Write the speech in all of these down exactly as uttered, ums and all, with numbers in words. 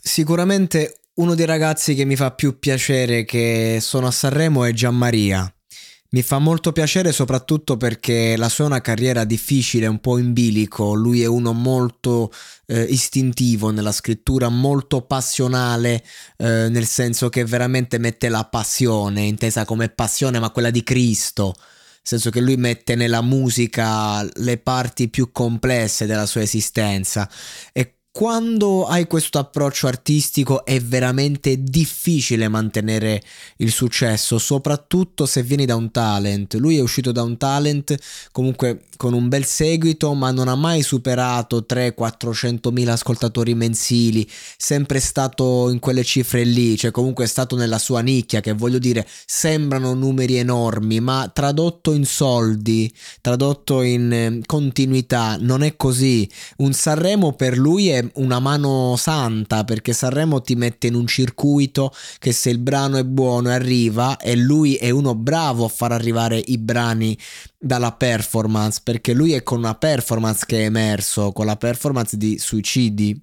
Sicuramente uno dei ragazzi che mi fa più piacere che sono a Sanremo è Gianmaria. Mi fa molto piacere soprattutto perché la sua è una carriera difficile, un po' in bilico. Lui è uno molto eh, istintivo nella scrittura, molto passionale, eh, nel senso che veramente mette la passione, intesa come passione ma quella di Cristo, nel senso che lui mette nella musica le parti più complesse della sua esistenza. E quando hai questo approccio artistico è veramente difficile mantenere il successo, soprattutto se vieni da un talent. Lui è uscito da un talent comunque con un bel seguito, ma non ha mai superato tre-quattrocentomila ascoltatori mensili, sempre stato in quelle cifre lì, cioè comunque è stato nella sua nicchia, che voglio dire sembrano numeri enormi, ma tradotto in soldi, tradotto in continuità, non è così. Un Sanremo per lui è una mano santa, perché Sanremo ti mette in un circuito che, se il brano è buono, arriva, e lui è uno bravo a far arrivare i brani dalla performance, perché lui è con una performance che è emerso, con la performance di Suicidi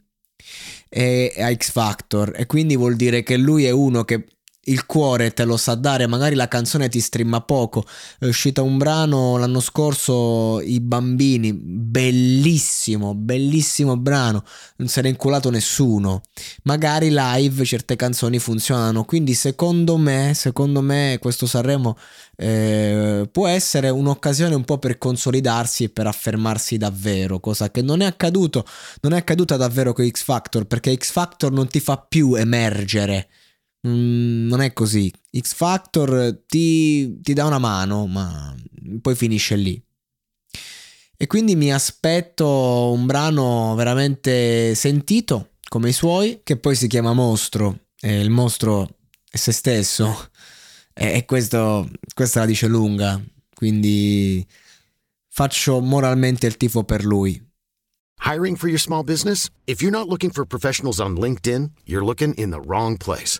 e a X Factor, e quindi vuol dire che lui è uno che il cuore te lo sa dare. Magari la canzone ti streama poco. È uscita un brano l'anno scorso, I Bambini, bellissimo, bellissimo brano, non se ne è inculato nessuno. Magari live certe canzoni funzionano, quindi secondo me secondo me questo Sanremo eh, può essere un'occasione un po' per consolidarsi e per affermarsi davvero, cosa che non è accaduto non è accaduta davvero con X Factor, perché X Factor non ti fa più emergere. Non è così. X Factor ti, ti dà una mano, ma poi finisce lì. E quindi mi aspetto un brano veramente sentito come i suoi, che poi si chiama Mostro, e il mostro è se stesso, e questo, questa la dice lunga. Quindi faccio moralmente il tifo per lui. Hiring for your small business? If you're not looking for professionals on LinkedIn, you're looking in the wrong place.